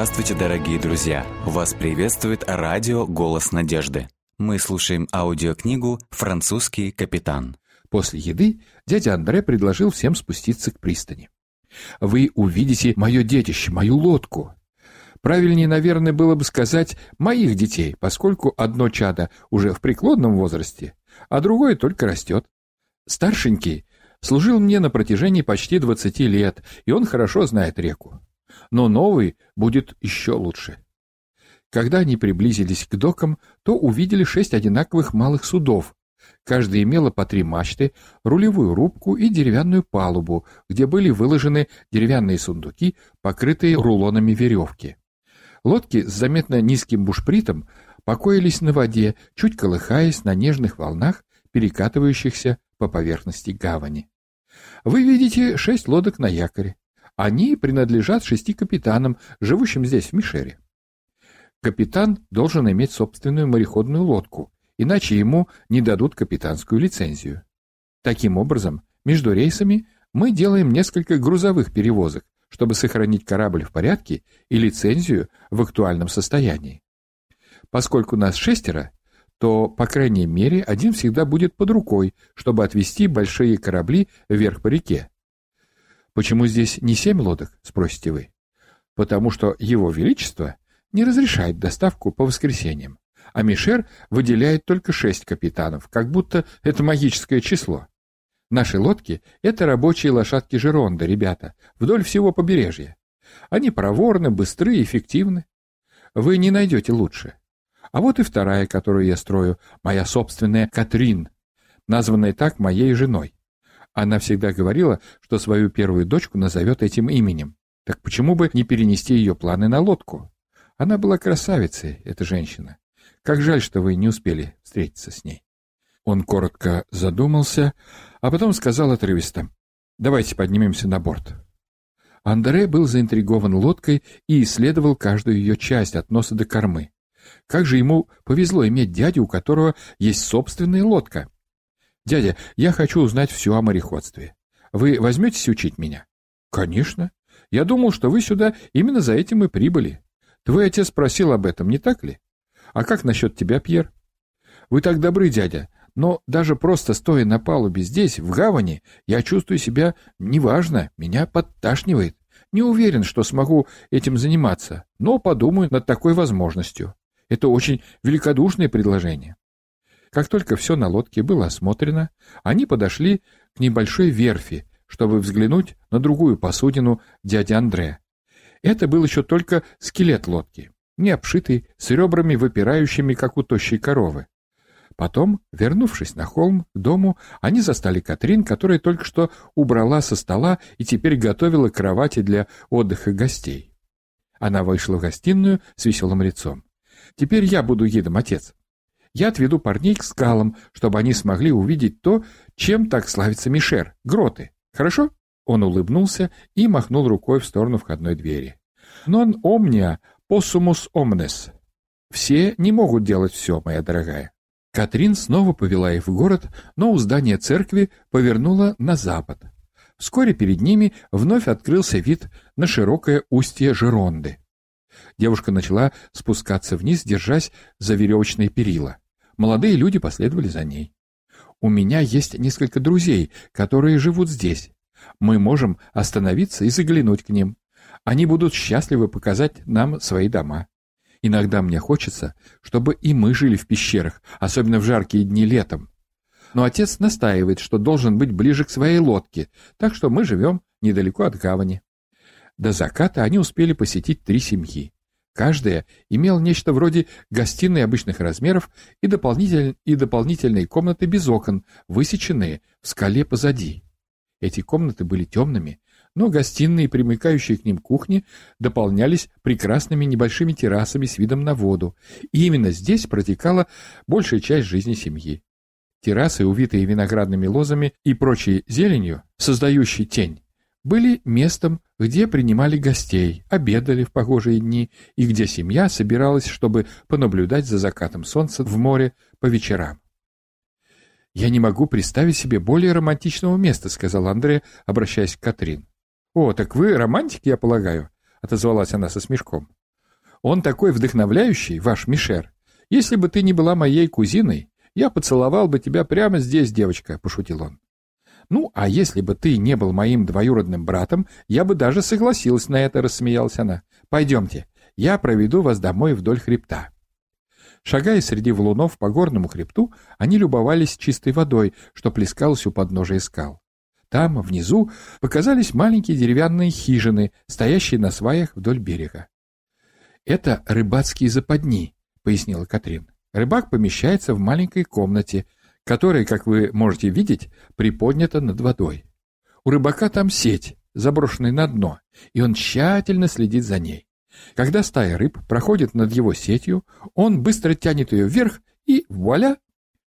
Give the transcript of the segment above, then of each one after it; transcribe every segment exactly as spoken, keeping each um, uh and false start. Здравствуйте, дорогие друзья! Вас приветствует радио «Голос надежды». Мы слушаем аудиокнигу «Французский капитан». После еды дядя Андре предложил всем спуститься к пристани. «Вы увидите мое детище, мою лодку». Правильнее, наверное, было бы сказать «моих детей», поскольку одно чадо уже в преклонном возрасте, а другое только растет. Старшенький служил мне на протяжении почти двадцати лет, и он хорошо знает реку. Но новый будет еще лучше. Когда они приблизились к докам, то увидели шесть одинаковых малых судов. Каждая имела по три мачты, рулевую рубку и деревянную палубу, где были выложены деревянные сундуки, покрытые рулонами веревки. Лодки с заметно низким бушпритом покоились на воде, чуть колыхаясь на нежных волнах, перекатывающихся по поверхности гавани. Вы видите шесть лодок на якоре. Они принадлежат шести капитанам, живущим здесь, в Мишере. Капитан должен иметь собственную мореходную лодку, иначе ему не дадут капитанскую лицензию. Таким образом, между рейсами мы делаем несколько грузовых перевозок, чтобы сохранить корабль в порядке и лицензию в актуальном состоянии. Поскольку нас шестеро, то, по крайней мере, один всегда будет под рукой, чтобы отвезти большие корабли вверх по реке. «Почему здесь не семь лодок?» — спросите вы. «Потому что Его Величество не разрешает доставку по воскресеньям, а Мишер выделяет только шесть капитанов, как будто это магическое число. Наши лодки — это рабочие лошадки Жиронда, ребята, вдоль всего побережья. Они проворны, быстры и эффективны. Вы не найдете лучше. А вот и вторая, которую я строю, моя собственная Катрин, названная так моей женой. Она всегда говорила, что свою первую дочку назовет этим именем. Так почему бы не перенести ее планы на лодку? Она была красавицей, эта женщина. Как жаль, что вы не успели встретиться с ней». Он коротко задумался, а потом сказал отрывисто: «Давайте поднимемся на борт». Андре был заинтригован лодкой и исследовал каждую ее часть от носа до кормы. Как же ему повезло иметь дядю, у которого есть собственная лодка. «Дядя, я хочу узнать все о мореходстве. Вы возьметесь учить меня?» «Конечно. Я думал, что вы сюда именно за этим и прибыли. Твой отец просил об этом, не так ли? А как насчет тебя, Пьер?» «Вы так добры, дядя, но даже просто стоя на палубе здесь, в гавани, я чувствую себя неважно, меня подташнивает. Не уверен, что смогу этим заниматься, но подумаю над такой возможностью. Это очень великодушное предложение». Как только все на лодке было осмотрено, они подошли к небольшой верфи, чтобы взглянуть на другую посудину дяди Андре. Это был еще только скелет лодки, не обшитый, с ребрами, выпирающими, как у тощей коровы. Потом, вернувшись на холм к дому, они застали Катрин, которая только что убрала со стола и теперь готовила кровати для отдыха гостей. Она вышла в гостиную с веселым лицом. «Теперь я буду гидом, отец. Я отведу парней к скалам, чтобы они смогли увидеть то, чем так славится Мишер — гроты. Хорошо?» Он улыбнулся и махнул рукой в сторону входной двери. «Non omnia possumus omnes». «Все не могут делать все, моя дорогая». Катрин снова повела их в город, но у здания церкви повернула на запад. Вскоре перед ними вновь открылся вид на широкое устье Жиронды. Девушка начала спускаться вниз, держась за веревочные перила. Молодые люди последовали за ней. «У меня есть несколько друзей, которые живут здесь. Мы можем остановиться и заглянуть к ним. Они будут счастливы показать нам свои дома. Иногда мне хочется, чтобы и мы жили в пещерах, особенно в жаркие дни летом. Но отец настаивает, что должен быть ближе к своей лодке, так что мы живем недалеко от гавани». До заката они успели посетить три семьи. Каждая имела нечто вроде гостиной обычных размеров и, дополнитель... и дополнительные комнаты без окон, высеченные в скале позади. Эти комнаты были темными, но гостиные, примыкающие к ним кухни, дополнялись прекрасными небольшими террасами с видом на воду, и именно здесь протекала большая часть жизни семьи. Террасы, увитые виноградными лозами и прочей зеленью, создающей тень, были местом, где принимали гостей, обедали в погожие дни и где семья собиралась, чтобы понаблюдать за закатом солнца в море по вечерам. «Я не могу представить себе более романтичного места», — сказал Андре, обращаясь к Катрин. «О, так вы романтики, я полагаю», — отозвалась она со смешком. Он такой вдохновляющий, ваш Мишер. Если бы ты не была моей кузиной, я поцеловал бы тебя прямо здесь, девочка, — пошутил он. Ну, а если бы ты не был моим двоюродным братом, я бы даже согласилась на это, — рассмеялась она. Пойдемте, я проведу вас домой вдоль хребта. Шагая среди валунов по горному хребту, они любовались чистой водой, что плескалась у подножия скал. Там, внизу, показались маленькие деревянные хижины, стоящие на сваях вдоль берега. «Это рыбацкие западни», — пояснила Катрин. «Рыбак помещается в маленькой комнате, которая, как вы можете видеть, приподнята над водой. У рыбака там сеть, заброшенная на дно, и он тщательно следит за ней. Когда стая рыб проходит над его сетью, он быстро тянет ее вверх, и вуаля!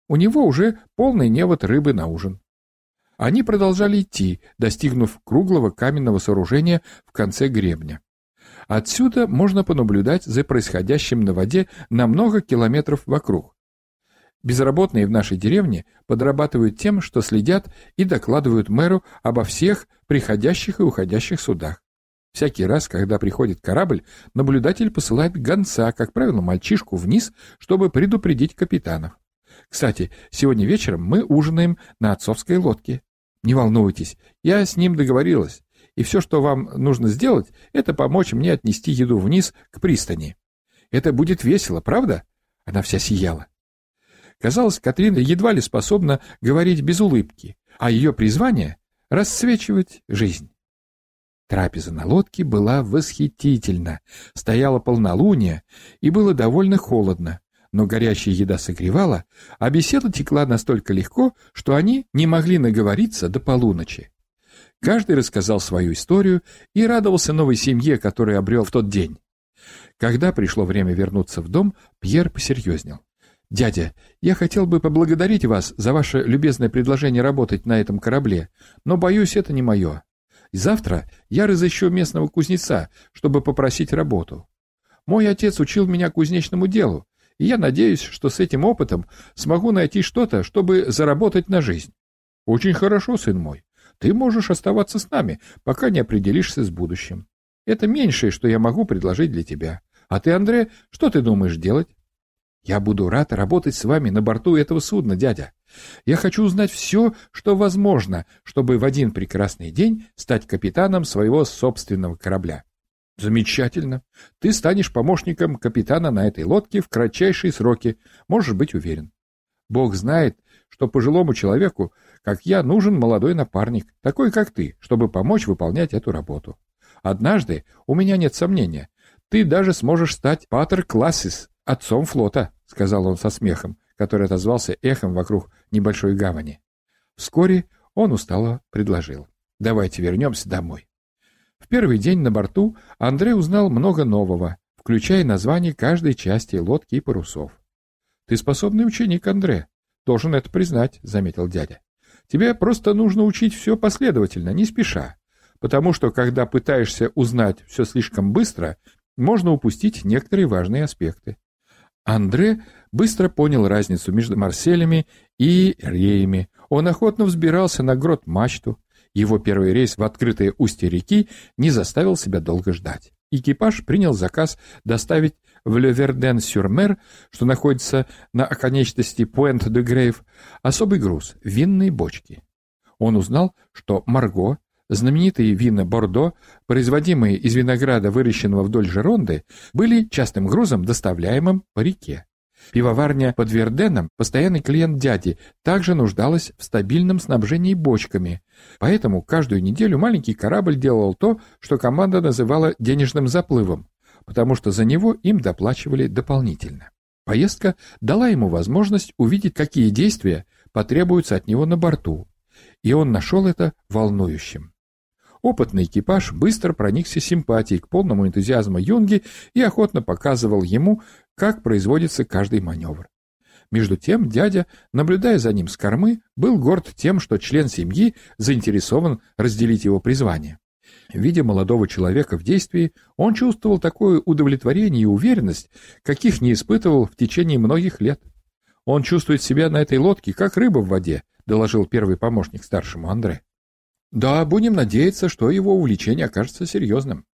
У него уже полный невод рыбы на ужин». Они продолжали идти, достигнув круглого каменного сооружения в конце гребня. Отсюда можно понаблюдать за происходящим на воде на много километров вокруг. Безработные в нашей деревне подрабатывают тем, что следят и докладывают мэру обо всех приходящих и уходящих судах. Всякий раз, когда приходит корабль, наблюдатель посылает гонца, как правило, мальчишку вниз, чтобы предупредить капитанов. Кстати, сегодня вечером мы ужинаем на отцовской лодке. Не волнуйтесь, я с ним договорилась, и все, что вам нужно сделать, это помочь мне отнести еду вниз к пристани. Это будет весело, правда? Она вся сияла. Казалось, Катрина едва ли способна говорить без улыбки, а ее призвание — расцвечивать жизнь. Трапеза на лодке была восхитительна, стояла полнолуние, и было довольно холодно. Но горячая еда согревала, а беседа текла настолько легко, что они не могли наговориться до полуночи. Каждый рассказал свою историю и радовался новой семье, которую обрел в тот день. Когда пришло время вернуться в дом, Пьер посерьезнел. «Дядя, я хотел бы поблагодарить вас за ваше любезное предложение работать на этом корабле, но, боюсь, это не мое. Завтра я разыщу местного кузнеца, чтобы попросить работу. Мой отец учил меня кузнечному делу, и я надеюсь, что с этим опытом смогу найти что-то, чтобы заработать на жизнь». «Очень хорошо, сын мой. Ты можешь оставаться с нами, пока не определишься с будущим. Это меньшее, что я могу предложить для тебя. А ты, Андре, что ты думаешь делать?» «Я буду рад работать с вами на борту этого судна, дядя. Я хочу узнать все, что возможно, чтобы в один прекрасный день стать капитаном своего собственного корабля». «Замечательно. Ты станешь помощником капитана на этой лодке в кратчайшие сроки, можешь быть уверен. Бог знает, что пожилому человеку, как я, нужен молодой напарник, такой как ты, чтобы помочь выполнять эту работу. Однажды, у меня нет сомнения, ты даже сможешь стать патер классис, отцом флота», — сказал он со смехом, который отозвался эхом вокруг небольшой гавани. Вскоре он устало предложил: «Давайте вернемся домой». В первый день на борту Андрей узнал много нового, включая название каждой части лодки и парусов. «Ты способный ученик, Андре, должен это признать», — заметил дядя. «Тебе просто нужно учить все последовательно, не спеша, потому что, когда пытаешься узнать все слишком быстро, можно упустить некоторые важные аспекты». Андре быстро понял разницу между марселями и реями. Он охотно взбирался на грот-мачту. Его первый рейс в открытое устье реки не заставил себя долго ждать. Экипаж принял заказ доставить в Ле-Верден-сюр-Мер, что находится на оконечности Пуэнт-де-Грав, особый груз — винные бочки. Он узнал, что Марго, знаменитые вина Бордо, производимые из винограда, выращенного вдоль Жиронды, были частным грузом, доставляемым по реке. Пивоварня под Верденом, постоянный клиент дяди, также нуждалась в стабильном снабжении бочками, поэтому каждую неделю маленький корабль делал то, что команда называла денежным заплывом, потому что за него им доплачивали дополнительно. Поездка дала ему возможность увидеть, какие действия потребуются от него на борту, и он нашел это волнующим. Опытный экипаж быстро проникся симпатией к полному энтузиазму юнги и охотно показывал ему, как производится каждый маневр. Между тем дядя, наблюдая за ним с кормы, был горд тем, что член семьи заинтересован разделить его призвание. Видя молодого человека в действии, он чувствовал такое удовлетворение и уверенность, каких не испытывал в течение многих лет. «Он чувствует себя на этой лодке, как рыба в воде», — доложил первый помощник старшему Андре. «Да, будем надеяться, что его увлечение окажется серьезным».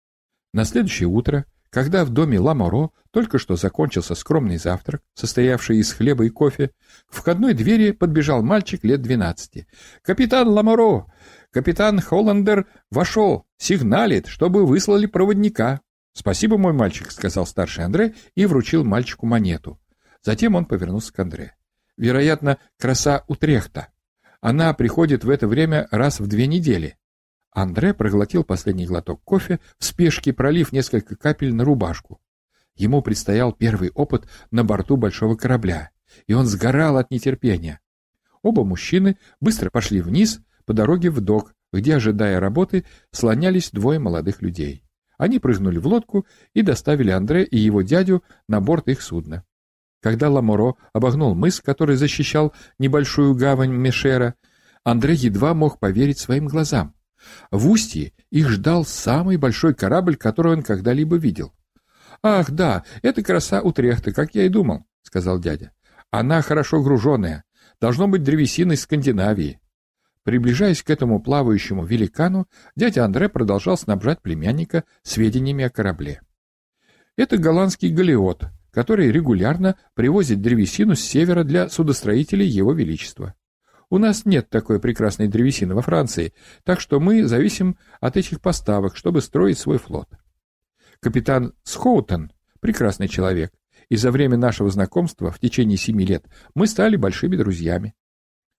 На следующее утро, Когда в доме Ламоро только что закончился скромный завтрак, состоявший из хлеба и кофе, к входной двери подбежал мальчик лет двенадцати. «Капитан Ламоро! Капитан Холландер вошел! Сигналит, чтобы выслали проводника!» «Спасибо, мой мальчик», — сказал старший Андре и вручил мальчику монету. Затем он повернулся к Андре. «Вероятно, краса Утрехта. Она приходит в это время раз в две недели». Андре проглотил последний глоток кофе, в спешке пролив несколько капель на рубашку. Ему предстоял первый опыт на борту большого корабля, и он сгорал от нетерпения. Оба мужчины быстро пошли вниз по дороге в док, где, ожидая работы, слонялись двое молодых людей. Они прыгнули в лодку и доставили Андре и его дядю на борт их судна. Когда Ламоро обогнул мыс, который защищал небольшую гавань Мишера, Андре едва мог поверить своим глазам. В устье их ждал самый большой корабль, который он когда-либо видел. «Ах, да, это краса Утрехта, как я и думал», — сказал дядя. «Она хорошо груженая, должно быть древесиной Скандинавии». Приближаясь к этому плавающему великану, дядя Андре продолжал снабжать племянника сведениями о корабле. «Это голландский галеот, который регулярно привозит древесину с севера для судостроителей Его Величества. У нас нет такой прекрасной древесины во Франции, так что мы зависим от этих поставок, чтобы строить свой флот. Капитан Схаутен — прекрасный человек, и за время нашего знакомства, в течение семи лет, мы стали большими друзьями».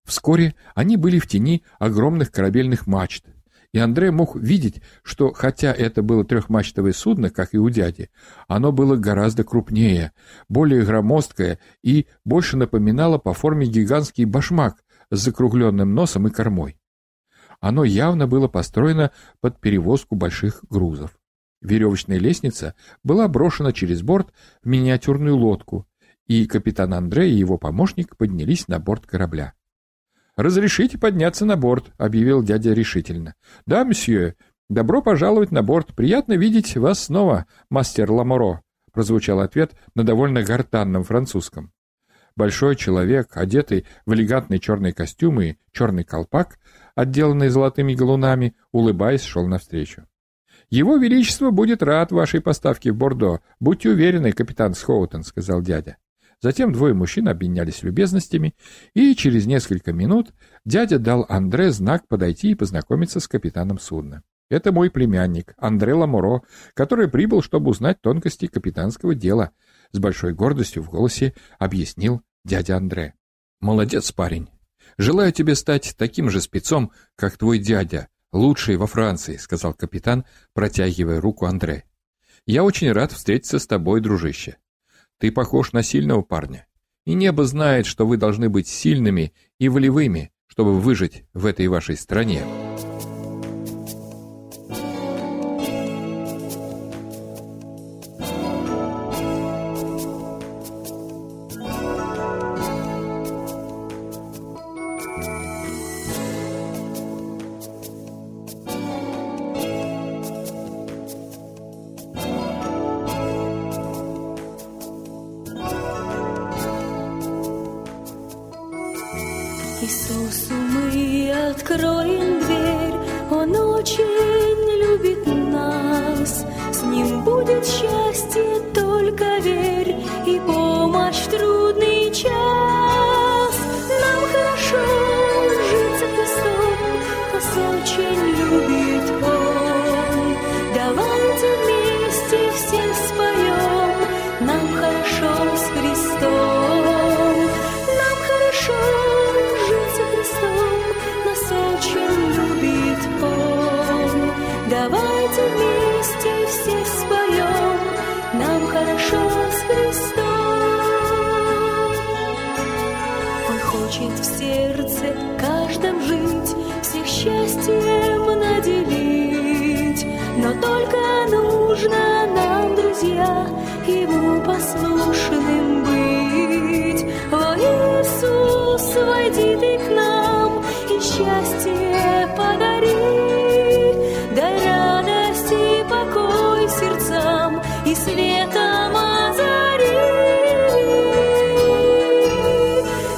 Вскоре они были в тени огромных корабельных мачт, и Андре мог видеть, что, хотя это было трехмачтовое судно, как и у дяди, оно было гораздо крупнее, более громоздкое и больше напоминало по форме гигантский башмак, с закругленным носом и кормой. Оно явно было построено под перевозку больших грузов. Веревочная лестница была брошена через борт в миниатюрную лодку, и капитан Андре и его помощник поднялись на борт корабля. «Разрешите подняться на борт», — объявил дядя решительно. «Да, мсье, добро пожаловать на борт. Приятно видеть вас снова, мастер Ламоро», — прозвучал ответ на довольно гортанном французском. Большой человек, одетый в элегантные черные костюмы и черный колпак, отделанный золотыми галунами, улыбаясь, шел навстречу. «Его Величество будет рад вашей поставке в Бордо. Будьте уверены, капитан Схаутен», — сказал дядя. Затем двое мужчин обменялись любезностями, и через несколько минут дядя дал Андре знак подойти и познакомиться с капитаном судна. «Это мой племянник, Андре Ламоро, который прибыл, чтобы узнать тонкости капитанского дела», — с большой гордостью в голосе объяснил дядя Андре. «Молодец, парень. Желаю тебе стать таким же спецом, как твой дядя, лучший во Франции», — сказал капитан, протягивая руку Андре. «Я очень рад встретиться с тобой, дружище. Ты похож на сильного парня. И небо знает, что вы должны быть сильными и волевыми, чтобы выжить в этой вашей стране». Иисусу мы откроем дверь, Он очень любит нас. С Ним будет счастье, только верь, и помощь в трудный час. Нам хорошо жить со Христом, нас очень любит Он. Давайте вместе всем споем, нам хорошо с Христом, нам хорошо. Давайте вместе все споем, нам хорошо с Христом. Он хочет в сердце каждом жить, всех счастьем наделить. Но только нужно нам, друзья, Ему послушным быть. О, Иисус, войди Ты к нам и счастье подари. Светом озари.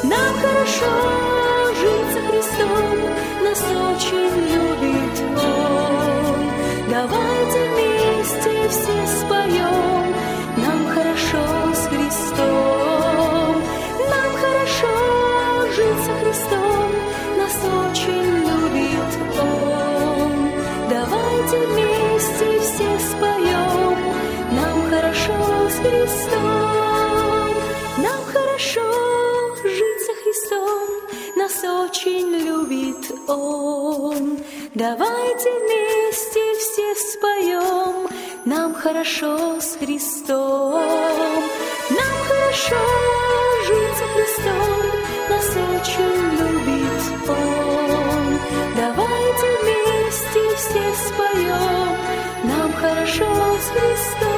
Нам хорошо жить со Христом, нас очень любит Он. Давайте вместе все споем. со Христом, нас очень любит Он. Давайте вместе все споем, нам хорошо с Христом, нам хорошо жить со Христом, нас очень любит Он. Давайте вместе все споем, нам хорошо с Христом, нам хорошо жить со Христом, нас очень любит Он. Давайте вместе все споем, нам хорошо с Христом.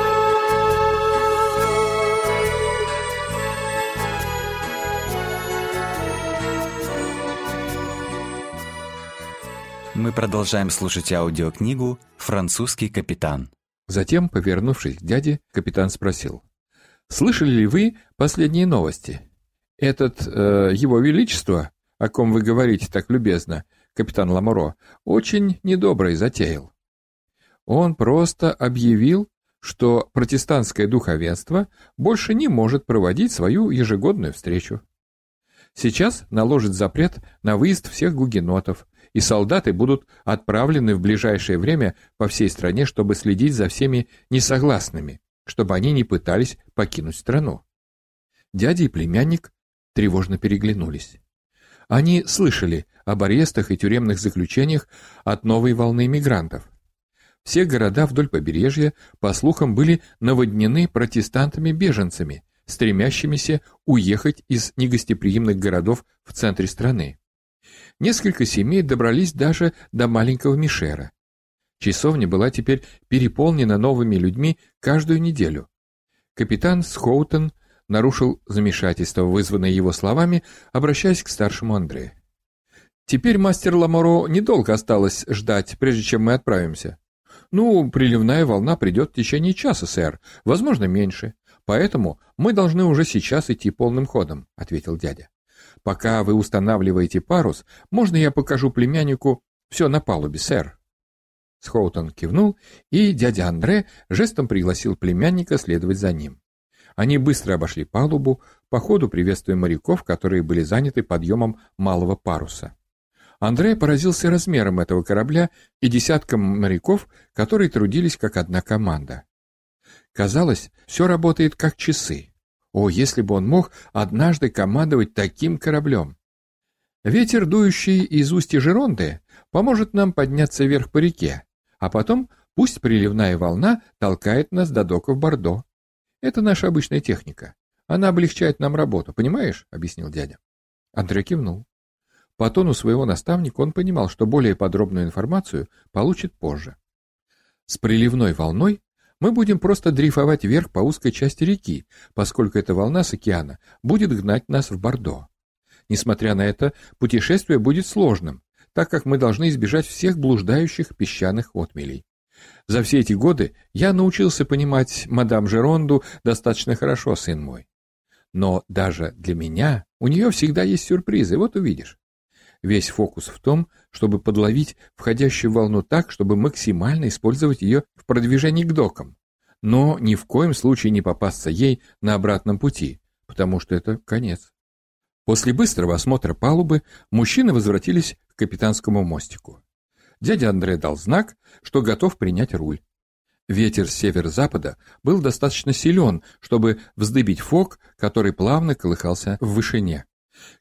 Мы продолжаем слушать аудиокнигу «Французский капитан». Затем, повернувшись к дяде, капитан спросил: «Слышали ли вы последние новости? Этот, э, его величество, о ком вы говорите так любезно, капитан Ламоро, очень недобрый затеял. Он просто объявил, что протестантское духовенство больше не может проводить свою ежегодную встречу. Сейчас наложит запрет на выезд всех гугенотов, и солдаты будут отправлены в ближайшее время по всей стране, чтобы следить за всеми несогласными, чтобы они не пытались покинуть страну». Дядя и племянник тревожно переглянулись. Они слышали об арестах и тюремных заключениях от новой волны мигрантов. Все города вдоль побережья, по слухам, были наводнены протестантами-беженцами, стремящимися уехать из негостеприимных городов в центре страны. Несколько семей добрались даже до маленького Мишера. Часовня была теперь переполнена новыми людьми каждую неделю. Капитан Схаутен нарушил замешательство, вызванное его словами, обращаясь к старшему Андре. «Теперь, мастер Ламоро, недолго осталось ждать, прежде чем мы отправимся». «Ну, приливная волна придет в течение часа, сэр, возможно, меньше. Поэтому мы должны уже сейчас идти полным ходом», — ответил дядя. «Пока вы устанавливаете парус, можно я покажу племяннику все на палубе, сэр?» Схаутен кивнул, и дядя Андре жестом пригласил племянника следовать за ним. Они быстро обошли палубу, по ходу приветствуя моряков, которые были заняты подъемом малого паруса. Андре поразился размером этого корабля и десяткам моряков, которые трудились как одна команда. Казалось, все работает как часы. О, если бы он мог однажды командовать таким кораблем! Ветер, дующий из устья Жиронды, поможет нам подняться вверх по реке, а потом пусть приливная волна толкает нас до доков Бордо. Это наша обычная техника. Она облегчает нам работу, понимаешь? — объяснил дядя. Андре кивнул. По тону своего наставника он понимал, что более подробную информацию получит позже. С приливной волной мы будем просто дрейфовать вверх по узкой части реки, поскольку эта волна с океана будет гнать нас в Бордо. Несмотря на это, путешествие будет сложным, так как мы должны избежать всех блуждающих песчаных отмелей. За все эти годы я научился понимать мадам Жиронду достаточно хорошо, сын мой. Но даже для меня у нее всегда есть сюрпризы, вот увидишь. Весь фокус в том, чтобы подловить входящую волну так, чтобы максимально использовать ее в продвижении к докам, но ни в коем случае не попасться ей на обратном пути, потому что это конец. После быстрого осмотра палубы мужчины возвратились к капитанскому мостику. Дядя Андре дал знак, что готов принять руль. Ветер с северо-запада был достаточно силен, чтобы вздыбить фок, который плавно колыхался в вышине.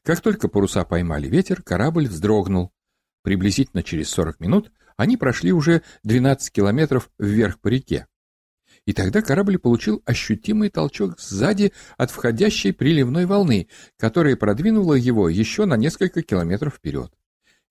Как только паруса поймали ветер, корабль вздрогнул. Приблизительно через сорок минут они прошли уже двенадцать километров вверх по реке. И тогда корабль получил ощутимый толчок сзади от входящей приливной волны, которая продвинула его еще на несколько километров вперед.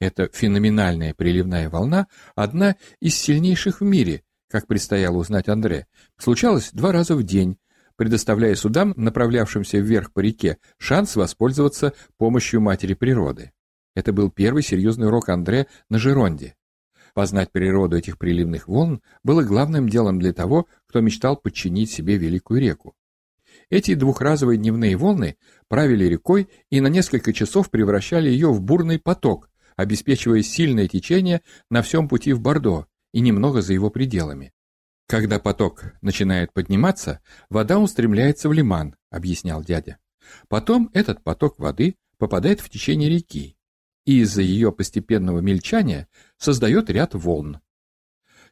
Эта феноменальная приливная волна – одна из сильнейших в мире, как предстояло узнать Андре. Случалось два раза в день, предоставляя судам, направлявшимся вверх по реке, шанс воспользоваться помощью матери природы. Это был первый серьезный урок Андре на Жиронде. Познать природу этих приливных волн было главным делом для того, кто мечтал подчинить себе великую реку. Эти двухразовые дневные волны правили рекой и на несколько часов превращали ее в бурный поток, обеспечивая сильное течение на всем пути в Бордо и немного за его пределами. «Когда поток начинает подниматься, вода устремляется в лиман», — объяснял дядя. «Потом этот поток воды попадает в течение реки и из-за ее постепенного мельчания создает ряд волн.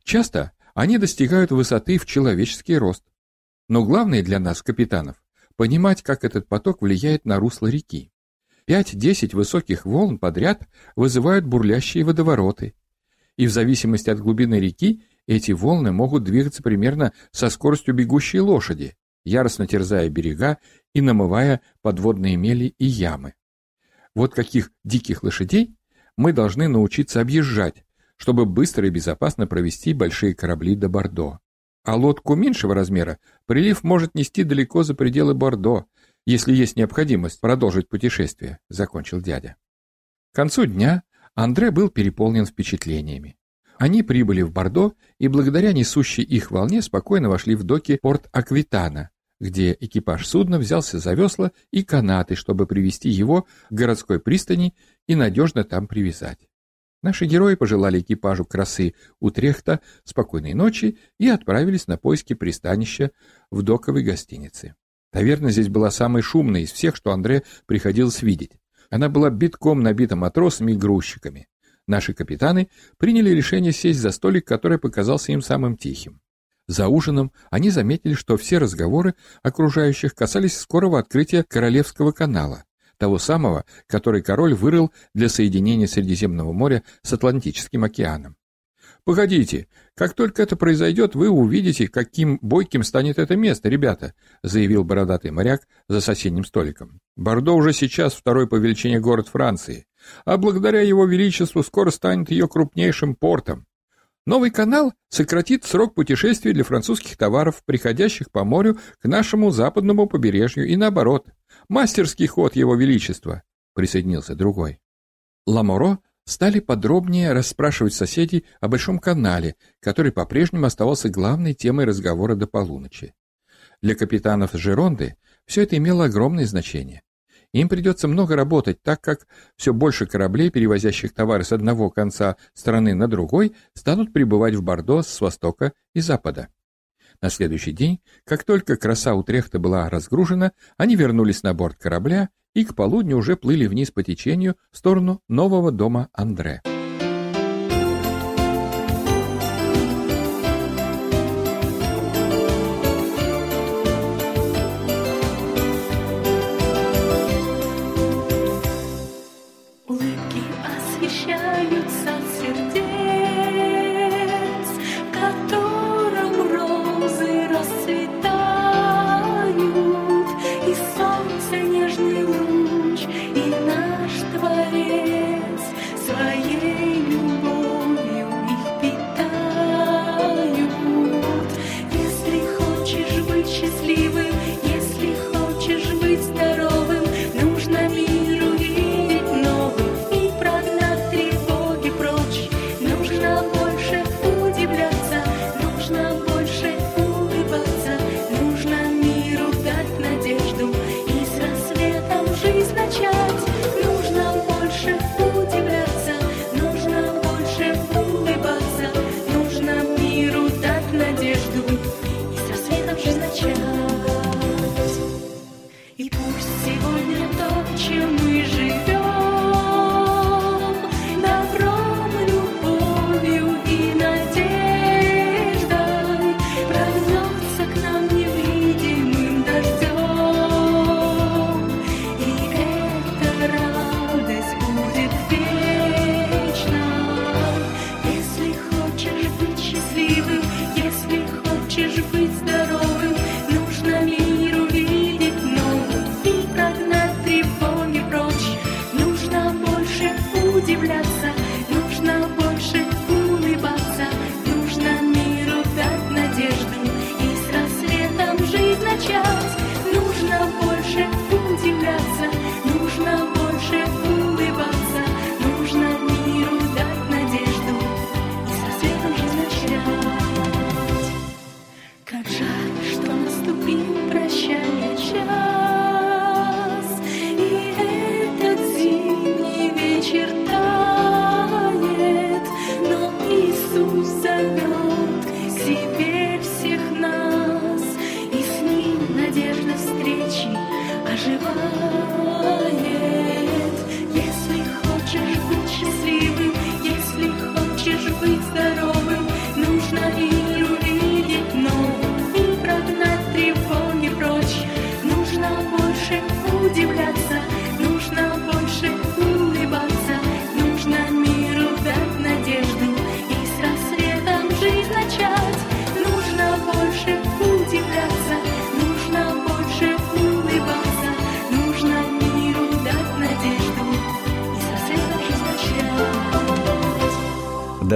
Часто они достигают высоты в человеческий рост. Но главное для нас, капитанов, понимать, как этот поток влияет на русло реки. пять-десять высоких волн подряд вызывают бурлящие водовороты. И в зависимости от глубины реки эти волны могут двигаться примерно со скоростью бегущей лошади, яростно терзая берега и намывая подводные мели и ямы. Вот каких диких лошадей мы должны научиться объезжать, чтобы быстро и безопасно провести большие корабли до Бордо. А лодку меньшего размера прилив может нести далеко за пределы Бордо, если есть необходимость продолжить путешествие, — закончил дядя. К концу дня Андре был переполнен впечатлениями. Они прибыли в Бордо и благодаря несущей их волне спокойно вошли в доки Порт-Аквитана, где экипаж судна взялся за весла и канаты, чтобы привести его к городской пристани и надежно там привязать. Наши герои пожелали экипажу красы Утрехта спокойной ночи и отправились на поиски пристанища в доковой гостинице. Таверна здесь была самой шумной из всех, что Андре приходилось видеть. Она была битком набита матросами и грузчиками. Наши капитаны приняли решение сесть за столик, который показался им самым тихим. За ужином они заметили, что все разговоры окружающих касались скорого открытия Королевского канала, того самого, который король вырыл для соединения Средиземного моря с Атлантическим океаном. «Погодите, как только это произойдет, вы увидите, каким бойким станет это место, ребята», заявил бородатый моряк за соседним столиком. «Бордо уже сейчас второй по величине город Франции, а благодаря его величеству скоро станет ее крупнейшим портом. Новый канал сократит срок путешествий для французских товаров, приходящих по морю к нашему западному побережью, и наоборот. Мастерский ход его величества», — присоединился другой. Ламоро стали подробнее расспрашивать соседей о Большом канале, который по-прежнему оставался главной темой разговора до полуночи. Для капитанов Жиронды все это имело огромное значение. Им придется много работать, так как все больше кораблей, перевозящих товары с одного конца страны на другой, станут прибывать в Бордо с востока и запада. На следующий день, как только краса Утрехта была разгружена, они вернулись на борт корабля и к полудню уже плыли вниз по течению в сторону нового дома Андре. Нужно больше